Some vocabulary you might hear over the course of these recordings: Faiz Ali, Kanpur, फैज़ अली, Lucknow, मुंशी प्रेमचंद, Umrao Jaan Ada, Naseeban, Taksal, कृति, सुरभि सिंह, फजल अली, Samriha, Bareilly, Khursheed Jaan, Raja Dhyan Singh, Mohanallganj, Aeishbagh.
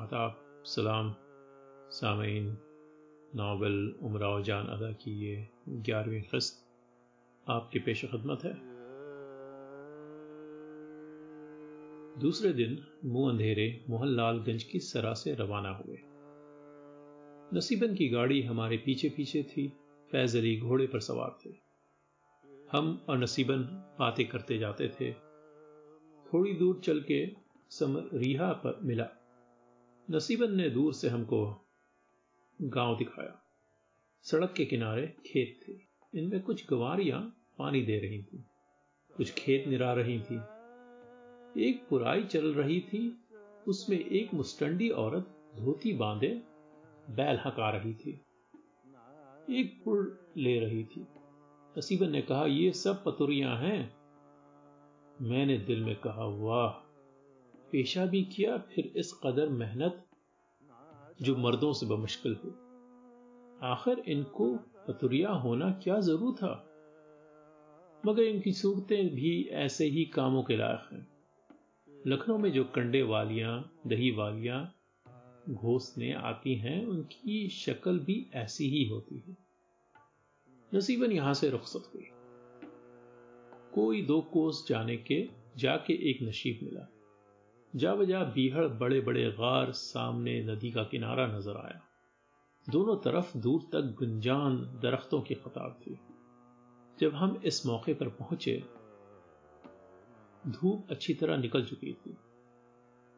आदाब सलाम सामीन, नावल उमराव जान अदा की ये 11वीं क़िस्त आपके पेश खदमत है। दूसरे दिन मुंह अंधेरे मोहनलालगंज की सरा से रवाना हुए। नसीबन की गाड़ी हमारे पीछे पीछे थी। फैज़ अली घोड़े पर सवार थे। हम और नसीबन बातें करते जाते थे। थोड़ी दूर चल के समरीहा पर मिला। नसीबन ने दूर से हमको गांव दिखाया। सड़क के किनारे खेत थे। इनमें कुछ गंवारियां पानी दे रही थी, कुछ खेत निरा रही थी। एक पुराई चल रही थी, उसमें एक मुस्टंडी औरत धोती बांधे बैल हका रही थी, एक पुड़ ले रही थी। नसीबन ने कहा, ये सब पतुरियां हैं। मैंने दिल में कहा, वाह, पेशा भी किया फिर इस कदर मेहनत जो मर्दों से बमुश्किल हो। आखिर इनको पतुरिया होना क्या जरूर था, मगर इनकी सूरतें भी ऐसे ही कामों के लायक हैं। लखनऊ में जो कंडे वालियां, दही वालियां, घोसने आती हैं, उनकी शक्ल भी ऐसी ही होती है। नसीबन यहां से रुखसत हुई। कोई दो कोस जाके एक नशीब मिला। जा बजा बीहड़ बड़े बड़े गार, सामने नदी का किनारा नजर आया। दोनों तरफ दूर तक गुंजान दरख्तों की कतार थी। जब हम इस मौके पर पहुंचे, धूप अच्छी तरह निकल चुकी थी।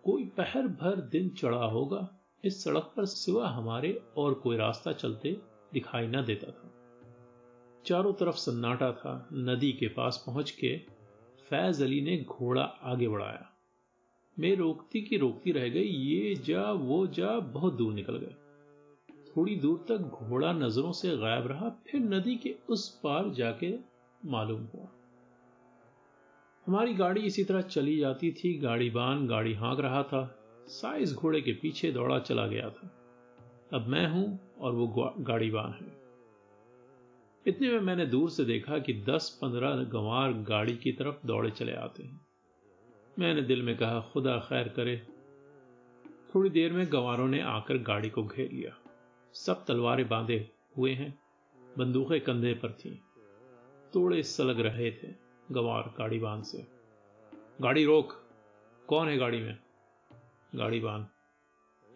कोई पहर भर दिन चढ़ा होगा। इस सड़क पर सिवा हमारे और कोई रास्ता चलते दिखाई न देता था। चारों तरफ सन्नाटा था। नदी के पास पहुंच के फैज अली ने घोड़ा आगे बढ़ाया। मैं रोकती की रोकती रह गई। ये जा वो जा, बहुत दूर निकल गए। थोड़ी दूर तक घोड़ा नजरों से गायब रहा, फिर नदी के उस पार जाके मालूम हुआ। हमारी गाड़ी इसी तरह चली जाती थी। गाड़ीबान गाड़ी हाँक रहा था। साइज घोड़े के पीछे दौड़ा चला गया था। अब मैं हूं और वो गाड़ीबान है। इतने में मैंने दूर से देखा कि 10-15 गंवार गाड़ी की तरफ दौड़े चले आते हैं। मैंने दिल में कहा, खुदा खैर करे। थोड़ी देर में गंवारों ने आकर गाड़ी को घेर लिया। सब तलवारें बांधे हुए हैं, बंदूकें कंधे पर थीं। तोड़े सलग रहे थे गंवार गाड़ीबान से। गाड़ी रोक। कौन है गाड़ी में? गाड़ीबान,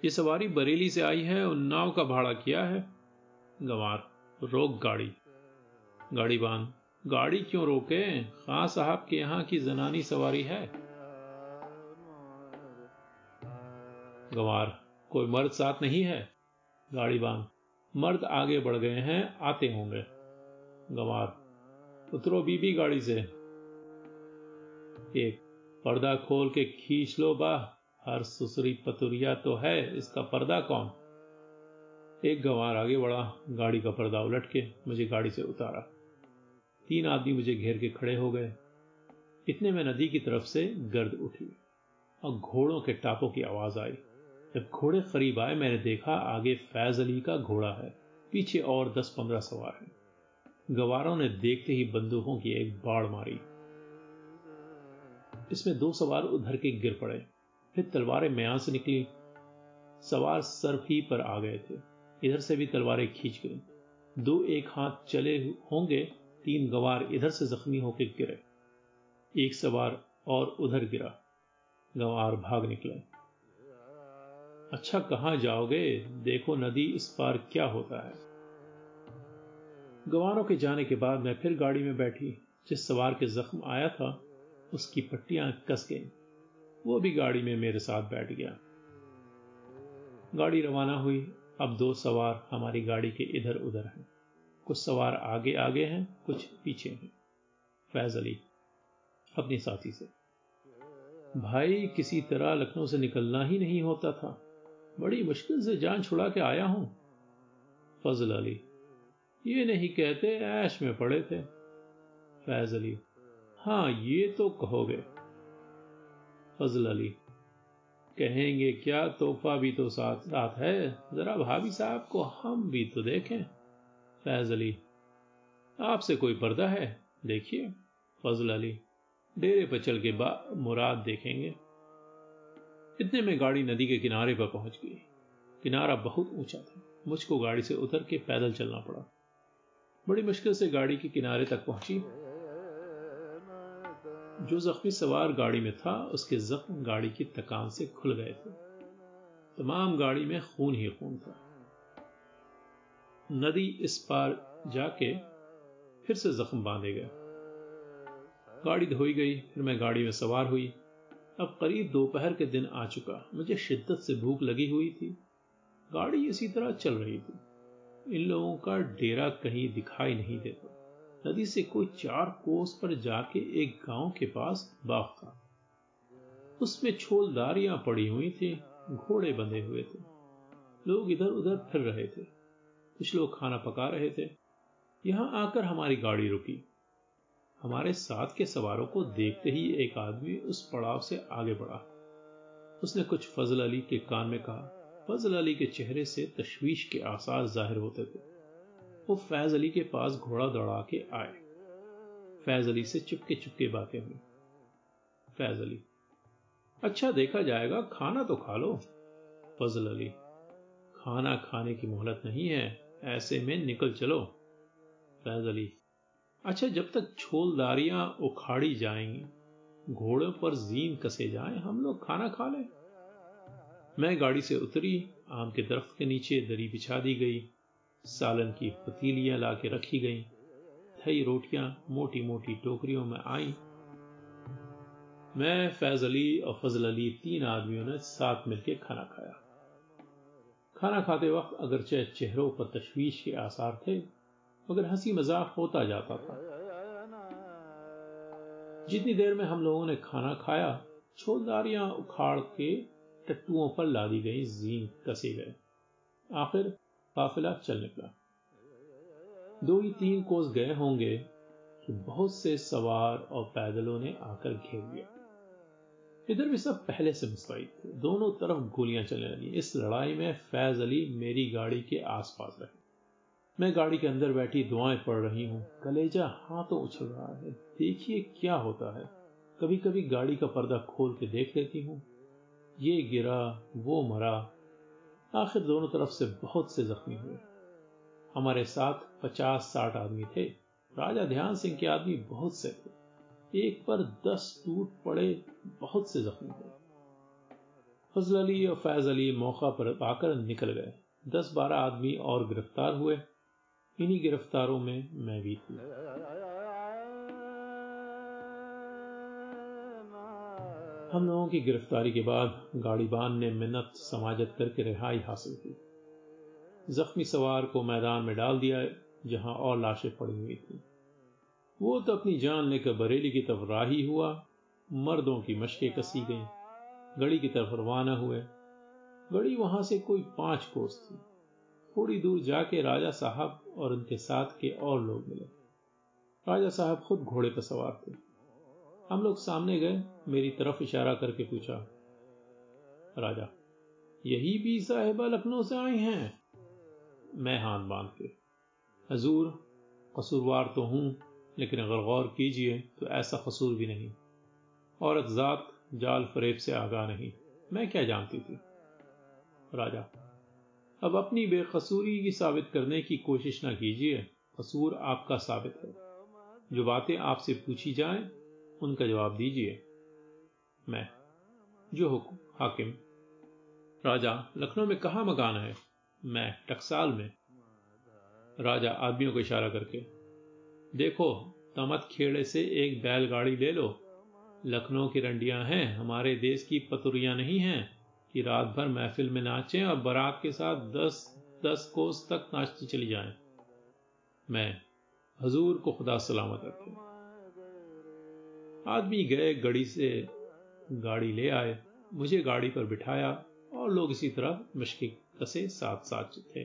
ये सवारी बरेली से आई है, उन्नाव का भाड़ा किया है। गंवार, रोक गाड़ी। गाड़ीबान, गाड़ी क्यों रोके? खां साहब के यहां की जनानी सवारी है। गंवार, कोई मर्द साथ नहीं है। गाड़ीबान, मर्द आगे बढ़ गए हैं, आते होंगे। गंवार, उतरो बीबी गाड़ी से। एक, पर्दा खोल के खींच लो बा, हर सुसरी पतुरिया तो है, इसका पर्दा कौन? एक गंवार आगे बढ़ा। गाड़ी का पर्दा उलट के मुझे गाड़ी से उतारा। 3 आदमी मुझे घेर के खड़े हो गए। इतने में नदी की तरफ से गर्द उठी और घोड़ों के टापों की आवाज आई। जब घोड़े करीब आए, मैंने देखा आगे फैज अली का घोड़ा है, पीछे और 10-15 सवार हैं। गवारों ने देखते ही बंदूकों की एक बाड़ मारी। इसमें 2 सवार उधर के गिर पड़े। फिर तलवारें म्यान से निकली। सवार सर ही पर आ गए थे। इधर से भी तलवारें खींच गई। 2-1 हाथ चले होंगे। 3 गवार इधर से जख्मी होकर गिरे। एक सवार और उधर गिरा। गंवार भाग निकले। अच्छा, कहां जाओगे? देखो नदी इस पार क्या होता है। गंवारों के जाने के बाद मैं फिर गाड़ी में बैठी। जिस सवार के जख्म आया था, उसकी पट्टियां कस गईं। वो भी गाड़ी में मेरे साथ बैठ गया। गाड़ी रवाना हुई। अब 2 सवार हमारी गाड़ी के इधर उधर हैं। कुछ सवार आगे आगे हैं, कुछ पीछे हैं। फैज अली अपने साथी से, भाई, किसी तरह लखनऊ से निकलना ही नहीं होता था। बड़ी मुश्किल से जान छुड़ा के आया हूं। फजल अली, ये नहीं कहते ऐश में पड़े थे। फैज अली, हां, ये तो कहोगे। फजल अली, कहेंगे क्या, तोहफा भी तो साथ साथ है, जरा भाभी साहब को हम भी तो देखें। फैज अली, आपसे कोई पर्दा है? देखिए। फजल अली, डेरे पर चल के मुराद देखेंगे। इतने में गाड़ी नदी के किनारे पर पहुंच गई। किनारा बहुत ऊंचा था, मुझको गाड़ी से उतर के पैदल चलना पड़ा। बड़ी मुश्किल से गाड़ी के किनारे तक पहुंची। जो जख्मी सवार गाड़ी में था उसके जख्म गाड़ी की थकान से खुल गए थे। तमाम गाड़ी में खून ही खून था। नदी इस पार जाके फिर से जख्म बांधे गए। गाड़ी धोई गई, फिर मैं गाड़ी में सवार हुई। अब करीब दोपहर के दिन आ चुका। मुझे शिद्दत से भूख लगी हुई थी। गाड़ी इसी तरह चल रही थी। इन लोगों का डेरा कहीं दिखाई नहीं देता। नदी से कोई 4 कोस पर जाके एक गांव के पास बाग था। उसमें छोलदारियां पड़ी हुई थी, घोड़े बंधे हुए थे। लोग इधर उधर फिर रहे थे, कुछ लोग खाना पका रहे थे। यहां आकर हमारी गाड़ी रुकी। हमारे साथ के सवारों को देखते ही एक आदमी उस पड़ाव से आगे बढ़ा। उसने कुछ फजल अली के कान में कहा। फजल अली के चेहरे से तशवीश के आसार जाहिर होते थे। वो फैज अली के पास घोड़ा दौड़ा के आए। फैज अली से चुपके चुपके बातें हुई। फैज अली: अच्छा, देखा जाएगा, खाना तो खा लो। फजल अली: खाना खाने की मोहलत नहीं है, ऐसे में निकल चलो। फैज अली: अच्छा, जब तक छोलदारियां उखाड़ी जाएंगी, घोड़ों पर जीन कसे जाएं, हम लोग खाना खा लें। मैं गाड़ी से उतरी। आम के दरख्त के नीचे दरी बिछा दी गई। सालन की पतीलियां लाके रखी गईं। थई रोटियां मोटी मोटी टोकरियों में आईं। मैं, फैज अली और फजल अली 3 आदमियों ने साथ मिलकर खाना खाया। खाना खाते वक्त अगरचे चेहरों पर तशवीश के आसार थे, मगर हंसी मजाक होता जाता था। जितनी देर में हम लोगों ने खाना खाया, छोलदारियां उखाड़ के टट्टुओं पर लादी गई, जीन कसे गए। आखिर काफिला चल निकला। 2 ही 3 कोस गए होंगे कि बहुत से सवार और पैदलों ने आकर घेर लिया। इधर भी सब पहले से मुस्तैद थे। दोनों तरफ गोलियां चलने लगी। इस लड़ाई में फैज अली मेरी गाड़ी के आसपास रहे। मैं गाड़ी के अंदर बैठी दुआएं पढ़ रही हूं। कलेजा हाथों उछल रहा है। देखिए क्या होता है। कभी कभी गाड़ी का पर्दा खोल के देख लेती हूं। ये गिरा, वो मरा। आखिर दोनों तरफ से बहुत से जख्मी हुए। हमारे साथ 50-60 आदमी थे। राजा ध्यान सिंह के आदमी बहुत से थे। एक पर 10 टूट पड़े, बहुत से जख्मी हुए। फजल अली और फैज अली मौका पर पाकर निकल गए। 10-12 आदमी और गिरफ्तार हुए। इन्हीं गिरफ्तारों में मैं भी थी। हम लोगों की गिरफ्तारी के बाद गाड़ीबान ने मिन्नत समाजत करके रिहाई हासिल की। जख्मी सवार को मैदान में डाल दिया, जहां और लाशें पड़ी हुई थी। वो तो अपनी जान लेकर बरेली की तरफ राही हुआ। मर्दों की मशकें कसी गईं। गड़ी की तरफ रवाना हुए। गड़ी वहां से कोई 5 कोस थी। थोड़ी दूर जाके राजा साहब और उनके साथ के और लोग मिले। राजा साहब खुद घोड़े पर सवार थे। हम लोग सामने गए। मेरी तरफ इशारा करके पूछा, राजा, यही भी साहिबा लखनऊ से आए हैं? मैं हाथ बांध के, हजूर, कसूरवार तो हूं, लेकिन अगर गौर कीजिए तो ऐसा कसूर भी नहीं। औरत जात जाल फरेब से आगाह नहीं, मैं क्या जानती थी। राजा, अब अपनी बेकसूरी की साबित करने की कोशिश ना कीजिए। कसूर आपका साबित है। जो बातें आपसे पूछी जाएं उनका जवाब दीजिए। मैं, जो हुकुम हाकिम। राजा, लखनऊ में कहाँ मकान है? मैं, टकसाल में। राजा आदमियों को इशारा करके, देखो, तमत खेड़े से एक बैलगाड़ी ले लो। लखनऊ की रंडियां हैं, हमारे देश की पतुरियां नहीं हैं कि रात भर महफिल में नाचें और बारात के साथ 10-10 कोस तक नाचती चली जाएं। मैं, हजूर को खुदा सलामत रखे। आदमी गए, गड़ी से गाड़ी ले आए। मुझे गाड़ी पर बिठाया और लोग इसी तरह मशकिल कसे साथ साथ थे।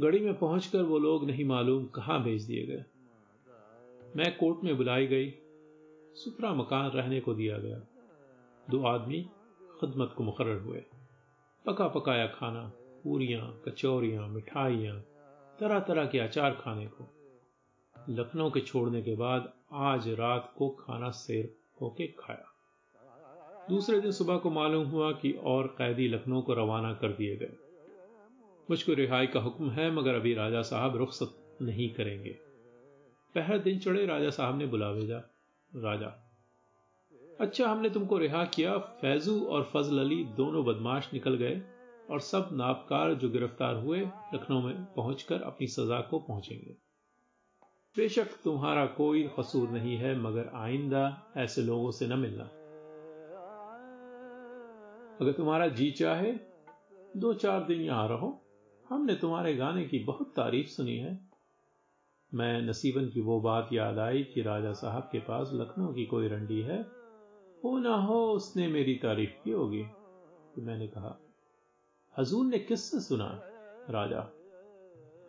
गड़ी में पहुंचकर वो लोग नहीं मालूम कहां भेज दिए गए। मैं कोर्ट में बुलाई गई। सुथरा मकान रहने को दिया गया। 2 आदमी खिदमत को मुकर्रर हुए। पका पकाया खाना, पूरियां, कचौरियां, मिठाइयां, तरह तरह के अचार खाने को। लखनऊ के छोड़ने के बाद आज रात को खाना शेर होके खाया। दूसरे दिन सुबह को मालूम हुआ कि और कैदी लखनऊ को रवाना कर दिए गए। मुझको रिहाई का हुक्म है मगर अभी राजा साहब रुख्सत नहीं करेंगे। पहले दिन चढ़े राजा साहब ने बुला भेजा। राजा: अच्छा हमने तुमको रिहा किया। फैजू और फजल अली दोनों बदमाश निकल गए और सब नापकार जो गिरफ्तार हुए लखनऊ में पहुंचकर अपनी सजा को पहुंचेंगे। बेशक तुम्हारा कोई कसूर नहीं है मगर आइंदा ऐसे लोगों से न मिलना। अगर तुम्हारा जी चाहे 2-4 दिन यहां रहो। हमने तुम्हारे गाने की बहुत तारीफ सुनी है। मैं नसीबन की वो बात याद आई कि राजा साहब के पास लखनऊ की कोई रंडी है, हो ना हो उसने मेरी तारीफ की होगी। तो मैंने कहा, हजूर ने किससे सुना? राजा: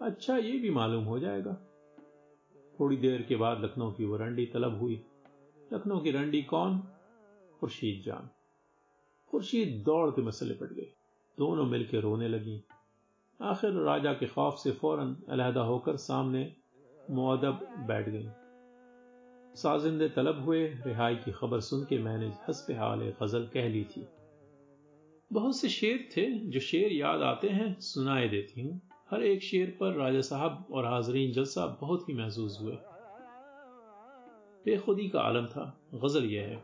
अच्छा ये भी मालूम हो जाएगा। थोड़ी देर के बाद लखनऊ की वो रंडी तलब हुई। लखनऊ की रंडी कौन? खुर्शीद जान। खुर्शीद दौड़ते मुझसे लिपट गई। दोनों मिलकर रोने लगी। आखिर राजा के खौफ से फौरन अलहदा होकर सामने मुअद्दब बैठ गई। साजिंदे तलब हुए। रिहाई की खबर सुन के मैंने हस्ब हाल गजल कह ली थी। बहुत से शेर थे जो शेर याद आते हैं सुनाए देती हूं। हर एक शेर पर राजा साहब और हाजरीन जलसा बहुत ही महसूस हुए। बेखुदी का आलम था। गजल यह है: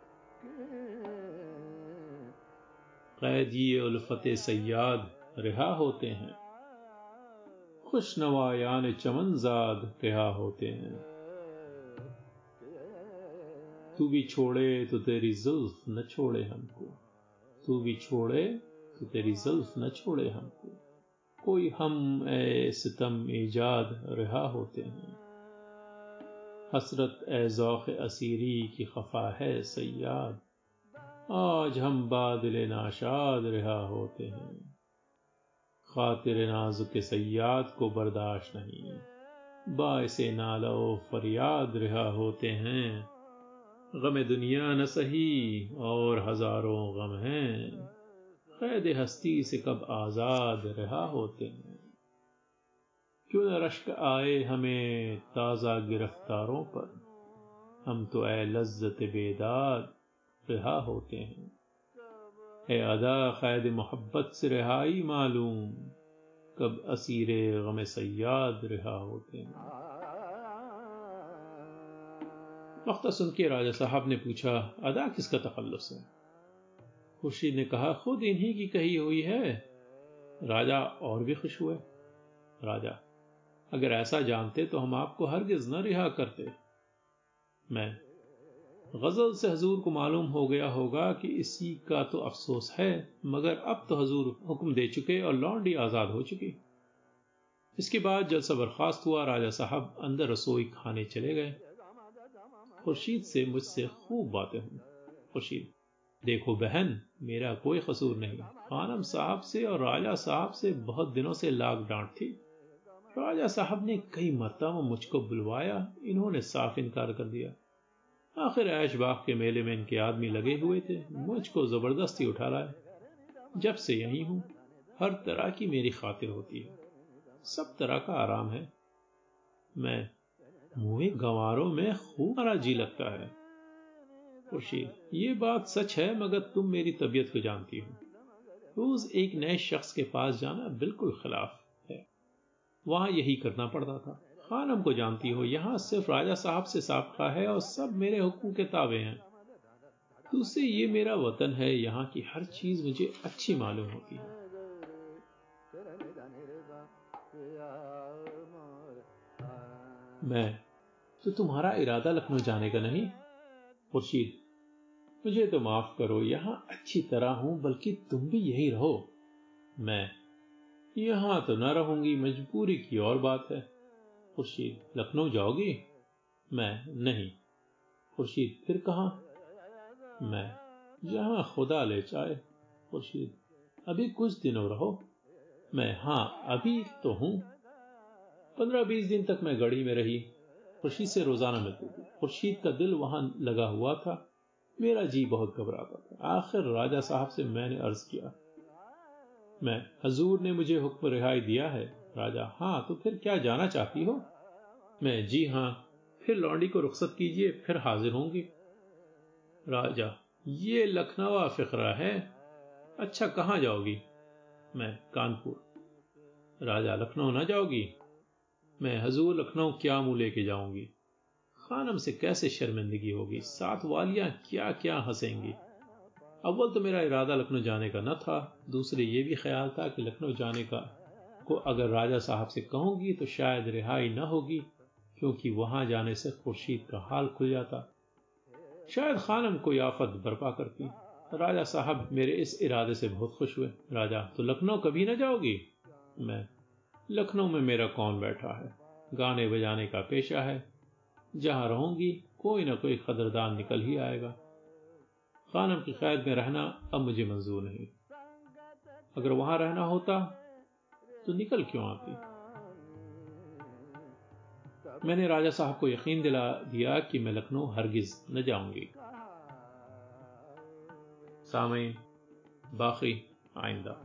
कैदी उल्फते सयाद रिहा होते हैं, खुशनवायान चमनजाद रिहा होते हैं। तू भी छोड़े तो तेरी जुल्फ न छोड़े हमको, तू भी छोड़े तो तेरी जुल्फ न छोड़े हमको। कोई हम ए सितम इजाद रिहा होते हैं, हसरत ए ज़ौक़ असीरी की खफा है सयाद। आज हम बादले नाशाद रिहा होते हैं, खातिर नाज़ुक सयाद को बर्दाश्त नहीं, बाइसे नाला ओ फरियाद रिहा होते हैं। गम दुनिया न सही और हजारों गम हैं, कैद हस्ती से कब आजाद रहा होते हैं। क्यों न रश्क आए हमें ताजा गिरफ्तारों पर, हम तो ए लज्जत बेदाद रहा होते हैं। ए अदा कैद मोहब्बत से रिहाई मालूम, कब असीरे गम सयाद रहा होते हैं। नक्ता सुन के राजा साहब ने पूछा, अदा किसका तखल्लुस है? खुर्शीद ने कहा, खुद इन्हीं की कही हुई है। राजा और भी खुश हुए। राजा: अगर ऐसा जानते तो हम आपको हरगिज न रिहा करते। मैं: गजल से हजूर को मालूम हो गया होगा कि इसी का तो अफसोस है मगर अब तो हजूर हुक्म दे चुके और लौंडी आजाद हो चुकी। इसके बाद जलसा बर्खास्त हुआ। राजा साहब अंदर रसोई खाने चले गए। खुर्शीद से मुझसे खूब बातें हुई। खुर्शीद: देखो बहन, मेरा कोई कसूर नहीं। खानम साहब से और राजा साहब से बहुत दिनों से लाग डांट थी। राजा साहब ने कई मरतबा मुझको बुलवाया, इन्होंने साफ इनकार कर दिया। आखिर ऐशबाग के मेले में इनके आदमी लगे हुए थे, मुझको जबरदस्ती उठा लाए। जब से यही हूं हर तरह की मेरी खातिर होती है, सब तरह का आराम है। मैं: मुझे गंवारों में खूब हमारा जी लगता है। खुर्शीद: ये बात सच है मगर तुम मेरी तबीयत को जानती हो, रोज एक नए शख्स के पास जाना बिल्कुल खिलाफ है। वहां यही करना पड़ता था। खानम को जानती हो, यहां सिर्फ राजा साहब से साबका है और सब मेरे हुक्म के ताबे हैं। दूसरे ये मेरा वतन है, यहाँ की हर चीज मुझे अच्छी मालूम होती है। मैं: तो तुम्हारा इरादा लखनऊ जाने का नहीं? खुर्शीद: मुझे तो माफ करो, यहां अच्छी तरह हूं, बल्कि तुम भी यही रहो। मैं: यहां तो ना रहूंगी, मजबूरी की और बात है। खुर्शीद: लखनऊ जाओगी? मैं: नहीं। खुर्शीद: फिर कहां? मैं: यहां खुदा ले जाए। खुर्शीद: अभी कुछ दिनों रहो। मैं: हां अभी तो हूं। 15-20 दिन तक मैं गढ़ी में रही। खुर्शीद से रोजाना मिलती थी। खुर्शीद का दिल वहां लगा हुआ था, मेरा जी बहुत घबराता था। आखिर राजा साहब से मैंने अर्ज किया। मैं: हजूर ने मुझे हुक्म रिहाई दिया है। राजा: हां तो फिर क्या जाना चाहती हो? मैं: जी हां। फिर लौंडी को रुख्सत कीजिए, फिर हाजिर होंगे। राजा: ये लखनवा फिक्रा है, अच्छा कहाँ जाओगी? मैं कानपुर। राजा लखनऊ ना जाओगी? मैं हजूर लखनऊ क्या मुंह लेके जाऊंगी। खानम से कैसे शर्मिंदगी होगी, साथ वालियां क्या क्या हंसेंगी। अव्वल तो मेरा इरादा लखनऊ जाने का न था, दूसरे ये भी ख्याल था कि लखनऊ जाने का को अगर राजा साहब से कहूंगी तो शायद रिहाई न होगी, क्योंकि वहां जाने से खुर्शीद का हाल खुल जाता, शायद खानम कोई आफत बर्पा करती। राजा साहब मेरे इस इरादे से बहुत खुश हुए। राजा, तो लखनऊ कभी न जाओगी? मैं, लखनऊ में मेरा कौन बैठा है, गाने बजाने का पेशा है, जहां रहूंगी कोई ना कोई कदरदान निकल ही आएगा। खानम की कैद में रहना अब मुझे मंजूर नहीं। अगर वहां रहना होता तो निकल क्यों आती। मैंने राजा साहब को यकीन दिला दिया कि मैं लखनऊ हरगिज न जाऊंगी। सामईन, बाकी आइंदा।